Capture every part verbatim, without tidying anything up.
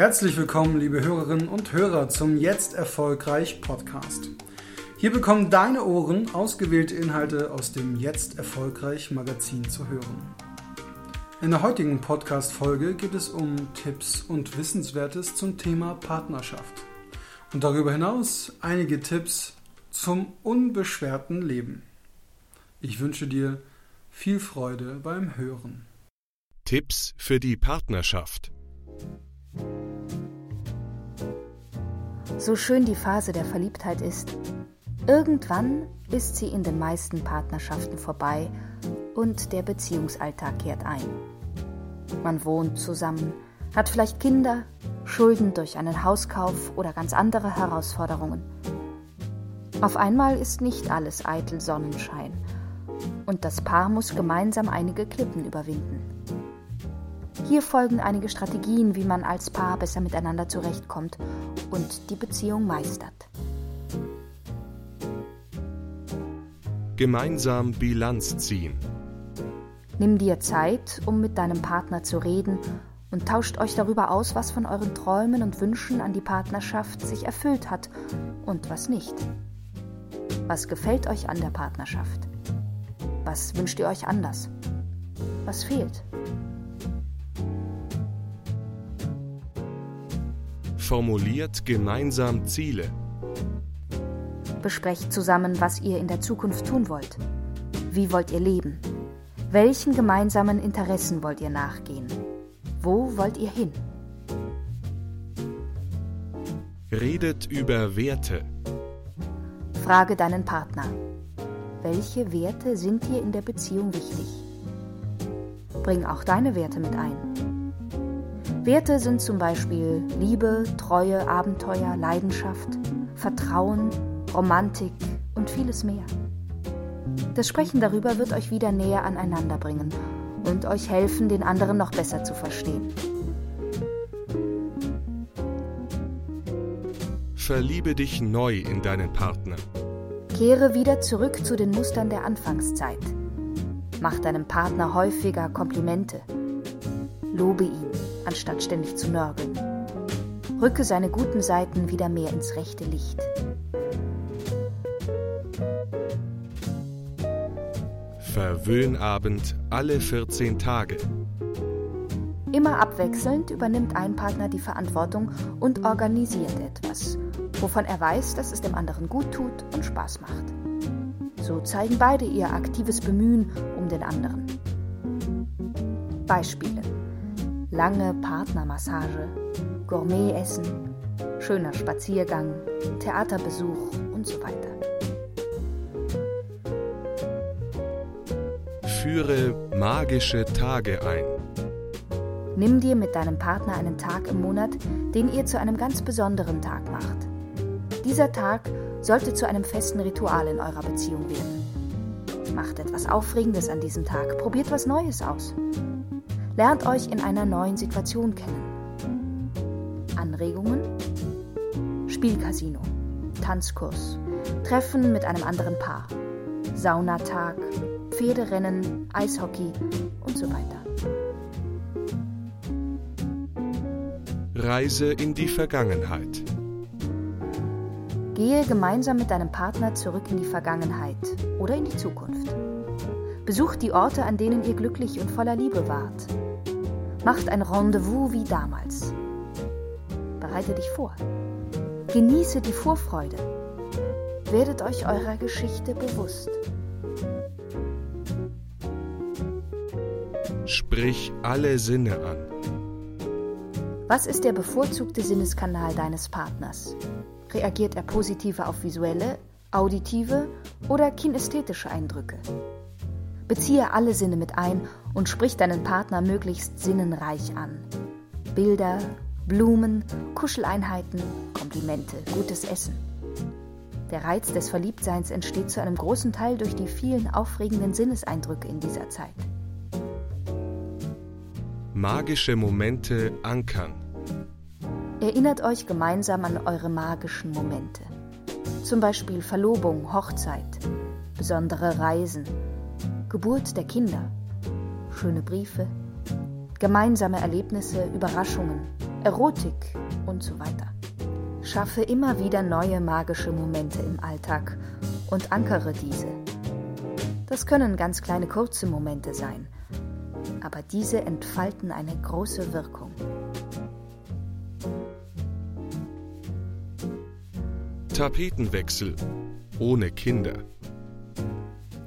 Herzlich willkommen, liebe Hörerinnen und Hörer, zum Jetzt Erfolgreich Podcast. Hier bekommen deine Ohren ausgewählte Inhalte aus dem Jetzt Erfolgreich Magazin zu hören. In der heutigen Podcast-Folge geht es um Tipps und Wissenswertes zum Thema Partnerschaft. Und darüber hinaus einige Tipps zum unbeschwerten Leben. Ich wünsche dir viel Freude beim Hören. Tipps für die Partnerschaft. So schön die Phase der Verliebtheit ist, irgendwann ist sie in den meisten Partnerschaften vorbei und der Beziehungsalltag kehrt ein. Man wohnt zusammen, hat vielleicht Kinder, Schulden durch einen Hauskauf oder ganz andere Herausforderungen. Auf einmal ist nicht alles eitel Sonnenschein und das Paar muss gemeinsam einige Klippen überwinden. Hier folgen einige Strategien, wie man als Paar besser miteinander zurechtkommt und die Beziehung meistert. Gemeinsam Bilanz ziehen. Nimm dir Zeit, um mit deinem Partner zu reden und tauscht euch darüber aus, was von euren Träumen und Wünschen an die Partnerschaft sich erfüllt hat und was nicht. Was gefällt euch an der Partnerschaft? Was wünscht ihr euch anders? Was fehlt? Formuliert gemeinsam Ziele. Besprecht zusammen, was ihr in der Zukunft tun wollt. Wie wollt ihr leben? Welchen gemeinsamen Interessen wollt ihr nachgehen? Wo wollt ihr hin? Redet über Werte. Frage deinen Partner: Welche Werte sind dir in der Beziehung wichtig? Bring auch deine Werte mit ein. Werte sind zum Beispiel Liebe, Treue, Abenteuer, Leidenschaft, Vertrauen, Romantik und vieles mehr. Das Sprechen darüber wird euch wieder näher aneinander bringen und euch helfen, den anderen noch besser zu verstehen. Verliebe dich neu in deinen Partner. Kehre wieder zurück zu den Mustern der Anfangszeit. Mach deinem Partner häufiger Komplimente. Lobe ihn, anstatt ständig zu nörgeln. Rücke seine guten Seiten wieder mehr ins rechte Licht. Verwöhnabend alle vierzehn Tage. Immer abwechselnd übernimmt ein Partner die Verantwortung und organisiert etwas, wovon er weiß, dass es dem anderen gut tut und Spaß macht. So zeigen beide ihr aktives Bemühen um den anderen. Beispiele: lange Partnermassage, Gourmetessen, schöner Spaziergang, Theaterbesuch und so weiter. Führe magische Tage ein. Nimm dir mit deinem Partner einen Tag im Monat, den ihr zu einem ganz besonderen Tag macht. Dieser Tag sollte zu einem festen Ritual in eurer Beziehung werden. Macht etwas Aufregendes an diesem Tag, probiert was Neues aus. Lernt euch in einer neuen Situation kennen. Anregungen? Spielcasino, Tanzkurs, Treffen mit einem anderen Paar, Saunatag, Pferderennen, Eishockey und so weiter. Reise in die Vergangenheit. Gehe gemeinsam mit deinem Partner zurück in die Vergangenheit oder in die Zukunft. Besucht die Orte, an denen ihr glücklich und voller Liebe wart. Macht ein Rendezvous wie damals. Bereite dich vor. Genieße die Vorfreude. Werdet euch eurer Geschichte bewusst. Sprich alle Sinne an. Was ist der bevorzugte Sinneskanal deines Partners? Reagiert er positiver auf visuelle, auditive oder kinästhetische Eindrücke? Beziehe alle Sinne mit ein und sprich deinen Partner möglichst sinnenreich an. Bilder, Blumen, Kuscheleinheiten, Komplimente, gutes Essen. Der Reiz des Verliebtseins entsteht zu einem großen Teil durch die vielen aufregenden Sinneseindrücke in dieser Zeit. Magische Momente ankern. Erinnert euch gemeinsam an eure magischen Momente. Zum Beispiel Verlobung, Hochzeit, besondere Reisen, Geburt der Kinder, schöne Briefe, gemeinsame Erlebnisse, Überraschungen, Erotik und so weiter. Schaffe immer wieder neue magische Momente im Alltag und ankere diese. Das können ganz kleine kurze Momente sein, aber diese entfalten eine große Wirkung. Tapetenwechsel ohne Kinder.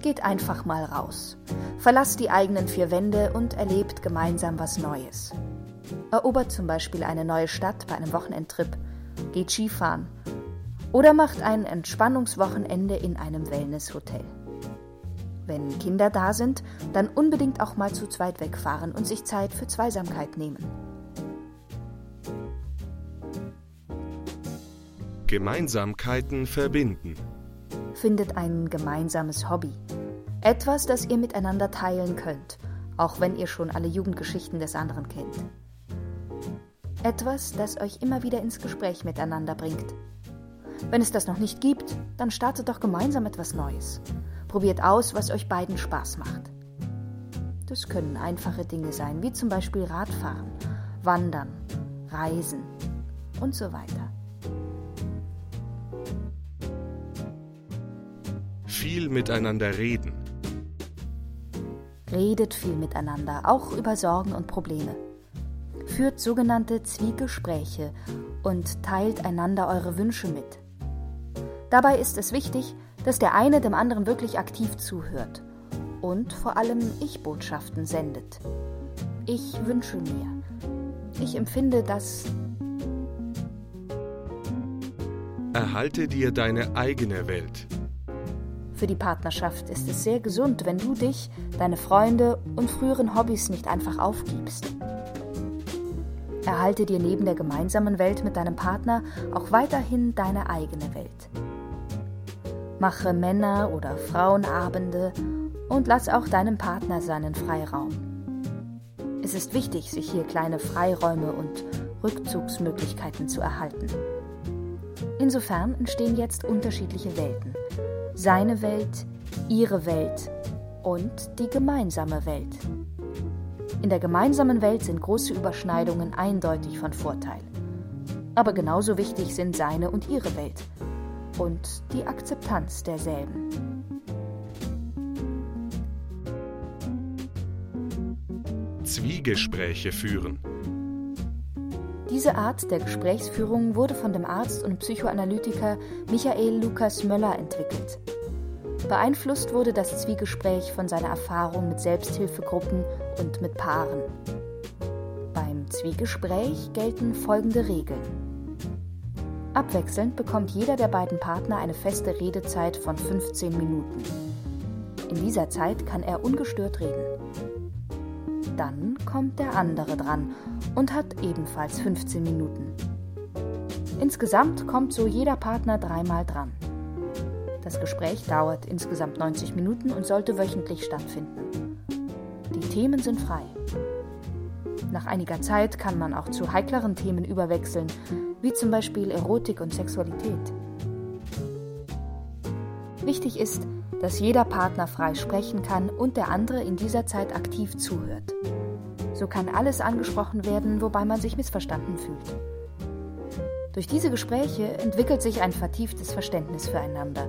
Geht einfach mal raus. Verlasst die eigenen vier Wände und erlebt gemeinsam was Neues. Erobert zum Beispiel eine neue Stadt bei einem Wochenendtrip, geht Skifahren oder macht ein Entspannungswochenende in einem Wellnesshotel. Wenn Kinder da sind, dann unbedingt auch mal zu zweit wegfahren und sich Zeit für Zweisamkeit nehmen. Gemeinsamkeiten verbinden. Findet ein gemeinsames Hobby. Etwas, das ihr miteinander teilen könnt, auch wenn ihr schon alle Jugendgeschichten des anderen kennt. Etwas, das euch immer wieder ins Gespräch miteinander bringt. Wenn es das noch nicht gibt, dann startet doch gemeinsam etwas Neues. Probiert aus, was euch beiden Spaß macht. Das können einfache Dinge sein, wie zum Beispiel Radfahren, Wandern, Reisen und so weiter. Viel miteinander reden. Redet viel miteinander, auch über Sorgen und Probleme. Führt sogenannte Zwiegespräche und teilt einander eure Wünsche mit. Dabei ist es wichtig, dass der eine dem anderen wirklich aktiv zuhört und vor allem Ich-Botschaften sendet. Ich wünsche mir. Ich empfinde das. Erhalte dir deine eigene Welt. Für die Partnerschaft ist es sehr gesund, wenn du dich, deine Freunde und früheren Hobbys nicht einfach aufgibst. Erhalte dir neben der gemeinsamen Welt mit deinem Partner auch weiterhin deine eigene Welt. Mache Männer- oder Frauenabende und lass auch deinem Partner seinen Freiraum. Es ist wichtig, sich hier kleine Freiräume und Rückzugsmöglichkeiten zu erhalten. Insofern entstehen jetzt unterschiedliche Welten. Seine Welt, ihre Welt und die gemeinsame Welt. In der gemeinsamen Welt sind große Überschneidungen eindeutig von Vorteil. Aber genauso wichtig sind seine und ihre Welt und die Akzeptanz derselben. Zwiegespräche führen. Diese Art der Gesprächsführung wurde von dem Arzt und Psychoanalytiker Michael Lukas Möller entwickelt. Beeinflusst wurde das Zwiegespräch von seiner Erfahrung mit Selbsthilfegruppen und mit Paaren. Beim Zwiegespräch gelten folgende Regeln. Abwechselnd bekommt jeder der beiden Partner eine feste Redezeit von fünfzehn Minuten. In dieser Zeit kann er ungestört reden. Dann kommt der andere dran und hat ebenfalls fünfzehn Minuten. Insgesamt kommt so jeder Partner dreimal dran. Das Gespräch dauert insgesamt neunzig Minuten und sollte wöchentlich stattfinden. Die Themen sind frei. Nach einiger Zeit kann man auch zu heikleren Themen überwechseln, wie zum Beispiel Erotik und Sexualität. Wichtig ist, dass jeder Partner frei sprechen kann und der andere in dieser Zeit aktiv zuhört. So kann alles angesprochen werden, wobei man sich missverstanden fühlt. Durch diese Gespräche entwickelt sich ein vertieftes Verständnis füreinander.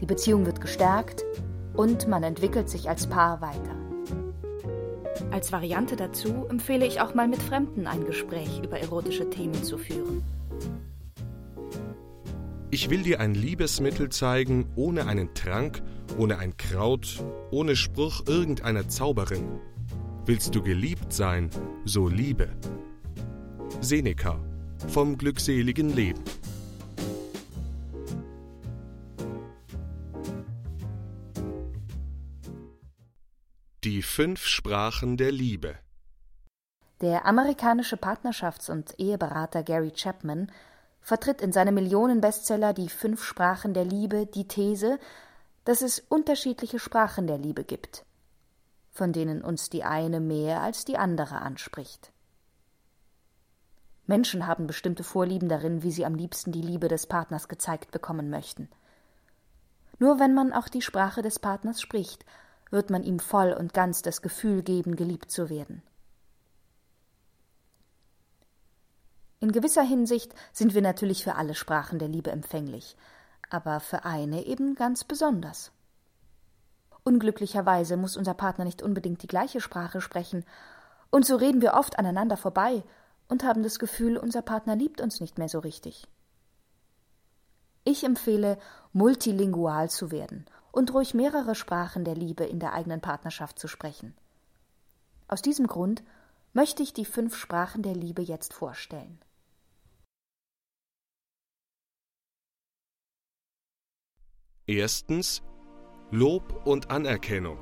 Die Beziehung wird gestärkt und man entwickelt sich als Paar weiter. Als Variante dazu empfehle ich auch mal mit Fremden ein Gespräch über erotische Themen zu führen. Ich will dir ein Liebesmittel zeigen, ohne einen Trank, ohne ein Kraut, ohne Spruch irgendeiner Zauberin. Willst du geliebt sein, so liebe. Seneca, vom glückseligen Leben. Die fünf Sprachen der Liebe. Der amerikanische Partnerschafts- und Eheberater Gary Chapman vertritt in seinem Millionenbestseller Die fünf Sprachen der Liebe die These, dass es unterschiedliche Sprachen der Liebe gibt, von denen uns die eine mehr als die andere anspricht. Menschen haben bestimmte Vorlieben darin, wie sie am liebsten die Liebe des Partners gezeigt bekommen möchten. Nur wenn man auch die Sprache des Partners spricht, wird man ihm voll und ganz das Gefühl geben, geliebt zu werden. In gewisser Hinsicht sind wir natürlich für alle Sprachen der Liebe empfänglich, aber für eine eben ganz besonders. Unglücklicherweise muss unser Partner nicht unbedingt die gleiche Sprache sprechen, und so reden wir oft aneinander vorbei und haben das Gefühl, unser Partner liebt uns nicht mehr so richtig. Ich empfehle, multilingual zu werden und ruhig mehrere Sprachen der Liebe in der eigenen Partnerschaft zu sprechen. Aus diesem Grund möchte ich die fünf Sprachen der Liebe jetzt vorstellen. Erstens Lob und Anerkennung.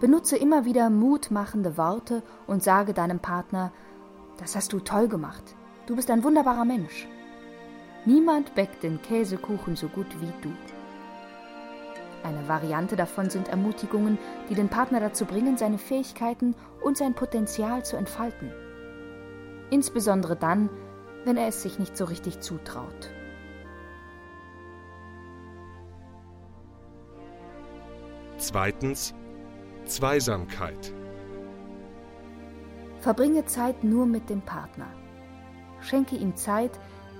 Benutze immer wieder mutmachende Worte und sage deinem Partner: Das hast du toll gemacht, du bist ein wunderbarer Mensch. Niemand bäckt den Käsekuchen so gut wie du. Eine Variante davon sind Ermutigungen, die den Partner dazu bringen, seine Fähigkeiten und sein Potenzial zu entfalten. Insbesondere dann, wenn er es sich nicht so richtig zutraut. Zweitens, Zweisamkeit. Verbringe Zeit nur mit dem Partner. Schenke ihm Zeit,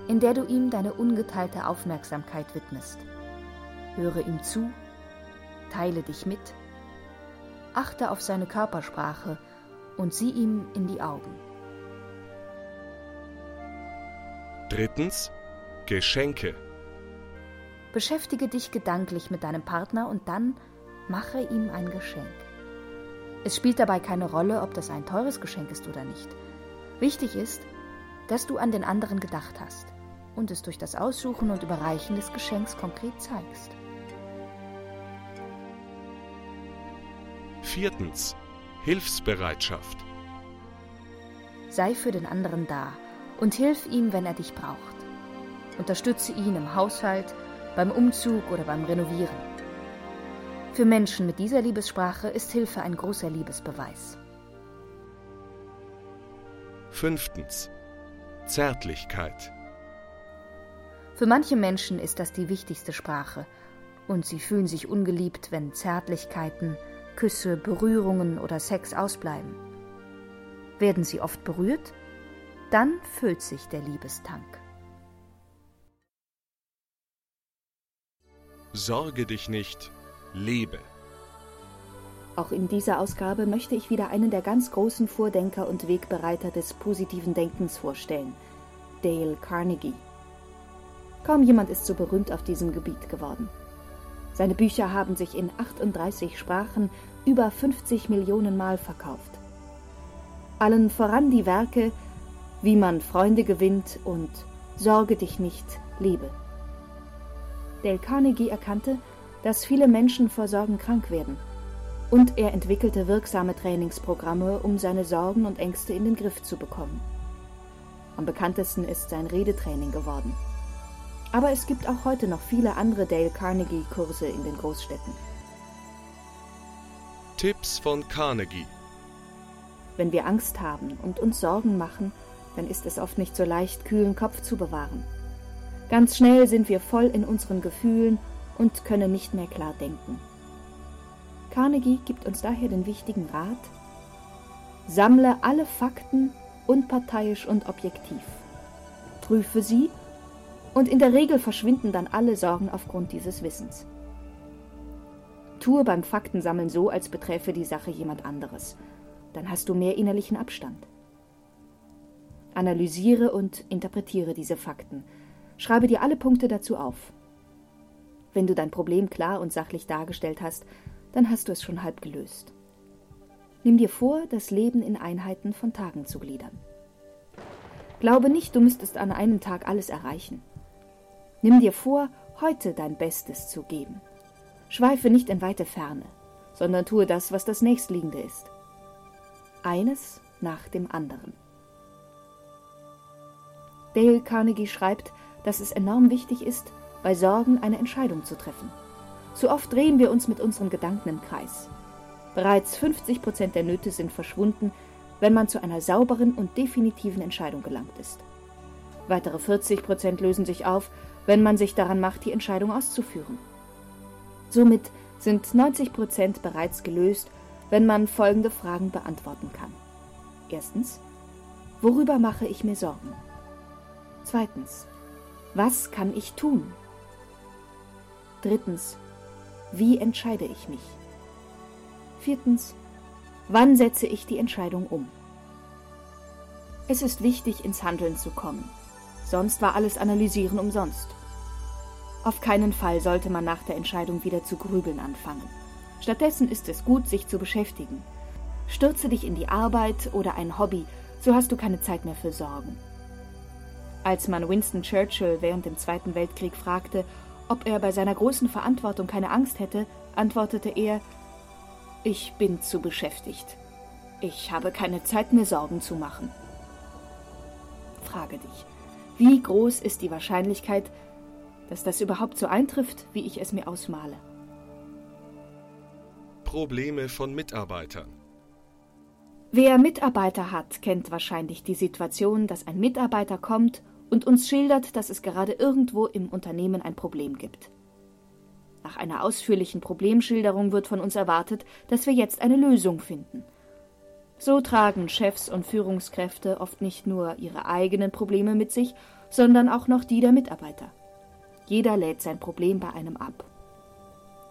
in der du ihm deine ungeteilte Aufmerksamkeit widmest. Höre ihm zu, teile dich mit, achte auf seine Körpersprache und sieh ihm in die Augen. Drittens, Geschenke. Beschäftige dich gedanklich mit deinem Partner und dann mache ihm ein Geschenk. Es spielt dabei keine Rolle, ob das ein teures Geschenk ist oder nicht. Wichtig ist, dass du an den anderen gedacht hast und es durch das Aussuchen und Überreichen des Geschenks konkret zeigst. Viertens, Hilfsbereitschaft. Sei für den anderen da und hilf ihm, wenn er dich braucht. Unterstütze ihn im Haushalt, beim Umzug oder beim Renovieren. Für Menschen mit dieser Liebessprache ist Hilfe ein großer Liebesbeweis. Fünftens, Zärtlichkeit. Für manche Menschen ist das die wichtigste Sprache und sie fühlen sich ungeliebt, wenn Zärtlichkeiten, Küsse, Berührungen oder Sex ausbleiben. Werden sie oft berührt, dann füllt sich der Liebestank. Sorge dich nicht, lebe. Auch in dieser Ausgabe möchte ich wieder einen der ganz großen Vordenker und Wegbereiter des positiven Denkens vorstellen, Dale Carnegie. Kaum jemand ist so berühmt auf diesem Gebiet geworden. Seine Bücher haben sich in achtunddreißig Sprachen über fünfzig Millionen Mal verkauft. Allen voran die Werke »Wie man Freunde gewinnt« und »Sorge dich nicht, lebe«. Dale Carnegie erkannte, dass viele Menschen vor Sorgen krank werden, und er entwickelte wirksame Trainingsprogramme, um seine Sorgen und Ängste in den Griff zu bekommen. Am bekanntesten ist sein Redetraining geworden. Aber es gibt auch heute noch viele andere Dale Carnegie-Kurse in den Großstädten. Tipps von Carnegie. Wenn wir Angst haben und uns Sorgen machen, dann ist es oft nicht so leicht, kühlen Kopf zu bewahren. Ganz schnell sind wir voll in unseren Gefühlen und können nicht mehr klar denken. Carnegie gibt uns daher den wichtigen Rat: Sammle alle Fakten unparteiisch und objektiv. Prüfe sie. Und in der Regel verschwinden dann alle Sorgen aufgrund dieses Wissens. Tue beim Faktensammeln so, als beträfe die Sache jemand anderes. Dann hast du mehr innerlichen Abstand. Analysiere und interpretiere diese Fakten. Schreibe dir alle Punkte dazu auf. Wenn du dein Problem klar und sachlich dargestellt hast, dann hast du es schon halb gelöst. Nimm dir vor, das Leben in Einheiten von Tagen zu gliedern. Glaube nicht, du müsstest an einem Tag alles erreichen. Nimm dir vor, heute dein Bestes zu geben. Schweife nicht in weite Ferne, sondern tue das, was das Nächstliegende ist. Eines nach dem anderen. Dale Carnegie schreibt, dass es enorm wichtig ist, bei Sorgen eine Entscheidung zu treffen. Zu oft drehen wir uns mit unseren Gedanken im Kreis. Bereits fünfzig Prozent der Nöte sind verschwunden, wenn man zu einer sauberen und definitiven Entscheidung gelangt ist. Weitere vierzig Prozent lösen sich auf, wenn man sich daran macht, die Entscheidung auszuführen. Somit sind neunzig Prozent bereits gelöst, wenn man folgende Fragen beantworten kann. Erstens, Worüber mache ich mir Sorgen? Zweitens, was kann ich tun? Drittens, wie entscheide ich mich? Viertens, wann setze ich die Entscheidung um? Es ist wichtig, ins Handeln zu kommen. Sonst war alles Analysieren umsonst. Auf keinen Fall sollte man nach der Entscheidung wieder zu grübeln anfangen. Stattdessen ist es gut, sich zu beschäftigen. Stürze dich in die Arbeit oder ein Hobby, so hast du keine Zeit mehr für Sorgen. Als man Winston Churchill während dem Zweiten Weltkrieg fragte, ob er bei seiner großen Verantwortung keine Angst hätte, antwortete er, »Ich bin zu beschäftigt. Ich habe keine Zeit, mir Sorgen zu machen.« Frage dich, wie groß ist die Wahrscheinlichkeit, dass das überhaupt so eintrifft, wie ich es mir ausmale? Probleme von Mitarbeitern. Wer Mitarbeiter hat, kennt wahrscheinlich die Situation, dass ein Mitarbeiter kommt und uns schildert, dass es gerade irgendwo im Unternehmen ein Problem gibt. Nach einer ausführlichen Problemschilderung wird von uns erwartet, dass wir jetzt eine Lösung finden. So tragen Chefs und Führungskräfte oft nicht nur ihre eigenen Probleme mit sich, sondern auch noch die der Mitarbeiter. Jeder lädt sein Problem bei einem ab.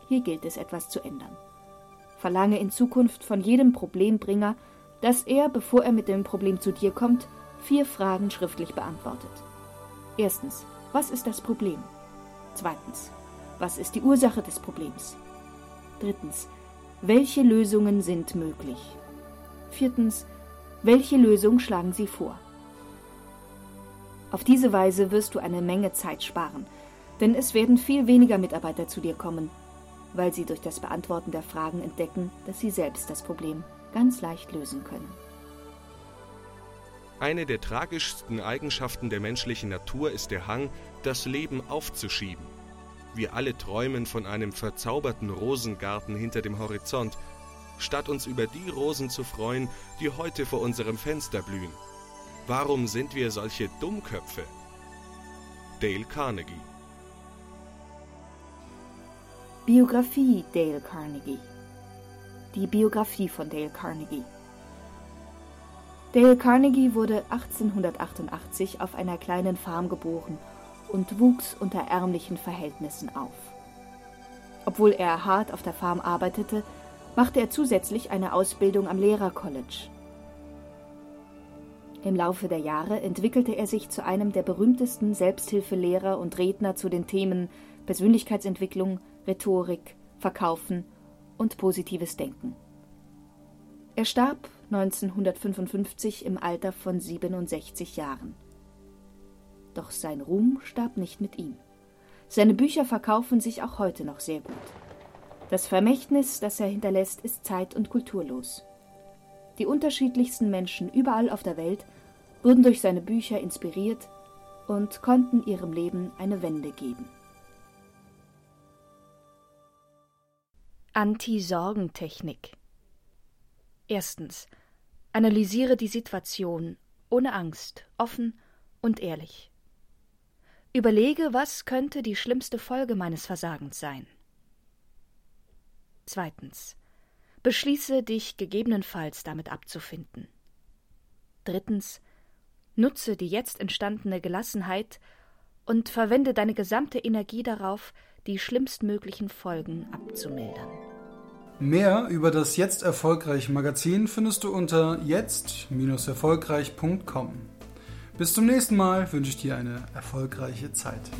Hier gilt es, etwas zu ändern. Verlange in Zukunft von jedem Problembringer, dass er, bevor er mit dem Problem zu dir kommt, vier Fragen schriftlich beantwortet. Erstens, was ist das Problem? Zweitens, was ist die Ursache des Problems? Drittens, welche Lösungen sind möglich? Viertens, welche Lösung schlagen sie vor? Auf diese Weise wirst du eine Menge Zeit sparen, denn es werden viel weniger Mitarbeiter zu dir kommen, weil sie durch das Beantworten der Fragen entdecken, dass sie selbst das Problem ganz leicht lösen können. Eine der tragischsten Eigenschaften der menschlichen Natur ist der Hang, das Leben aufzuschieben. Wir alle träumen von einem verzauberten Rosengarten hinter dem Horizont, statt uns über die Rosen zu freuen, die heute vor unserem Fenster blühen. Warum sind wir solche Dummköpfe? Dale Carnegie. Biografie Dale Carnegie. Die Biografie von Dale Carnegie. Dale Carnegie wurde achtzehnhundertachtundachtzig auf einer kleinen Farm geboren und wuchs unter ärmlichen Verhältnissen auf. Obwohl er hart auf der Farm arbeitete, machte er zusätzlich eine Ausbildung am Lehrercollege. Im Laufe der Jahre entwickelte er sich zu einem der berühmtesten Selbsthilfelehrer und Redner zu den Themen Persönlichkeitsentwicklung, Rhetorik, Verkaufen und positives Denken. Er starb neunzehnhundertfünfundfünfzig im Alter von siebenundsechzig Jahren. Doch sein Ruhm starb nicht mit ihm. Seine Bücher verkaufen sich auch heute noch sehr gut. Das Vermächtnis, das er hinterlässt, ist zeit- und kulturlos. Die unterschiedlichsten Menschen überall auf der Welt wurden durch seine Bücher inspiriert und konnten ihrem Leben eine Wende geben. Anti-Sorgen-Technik. Erstens. Analysiere die Situation ohne Angst, offen und ehrlich. Überlege, was könnte die schlimmste Folge meines Versagens sein. Zweitens. Beschließe, dich gegebenenfalls damit abzufinden. Drittens. Nutze die jetzt entstandene Gelassenheit und verwende deine gesamte Energie darauf, die schlimmstmöglichen Folgen abzumildern. Mehr über das Jetzt Erfolgreich Magazin findest du unter jetzt erfolgreich punkt com. Bis zum nächsten Mal wünsche ich dir eine erfolgreiche Zeit.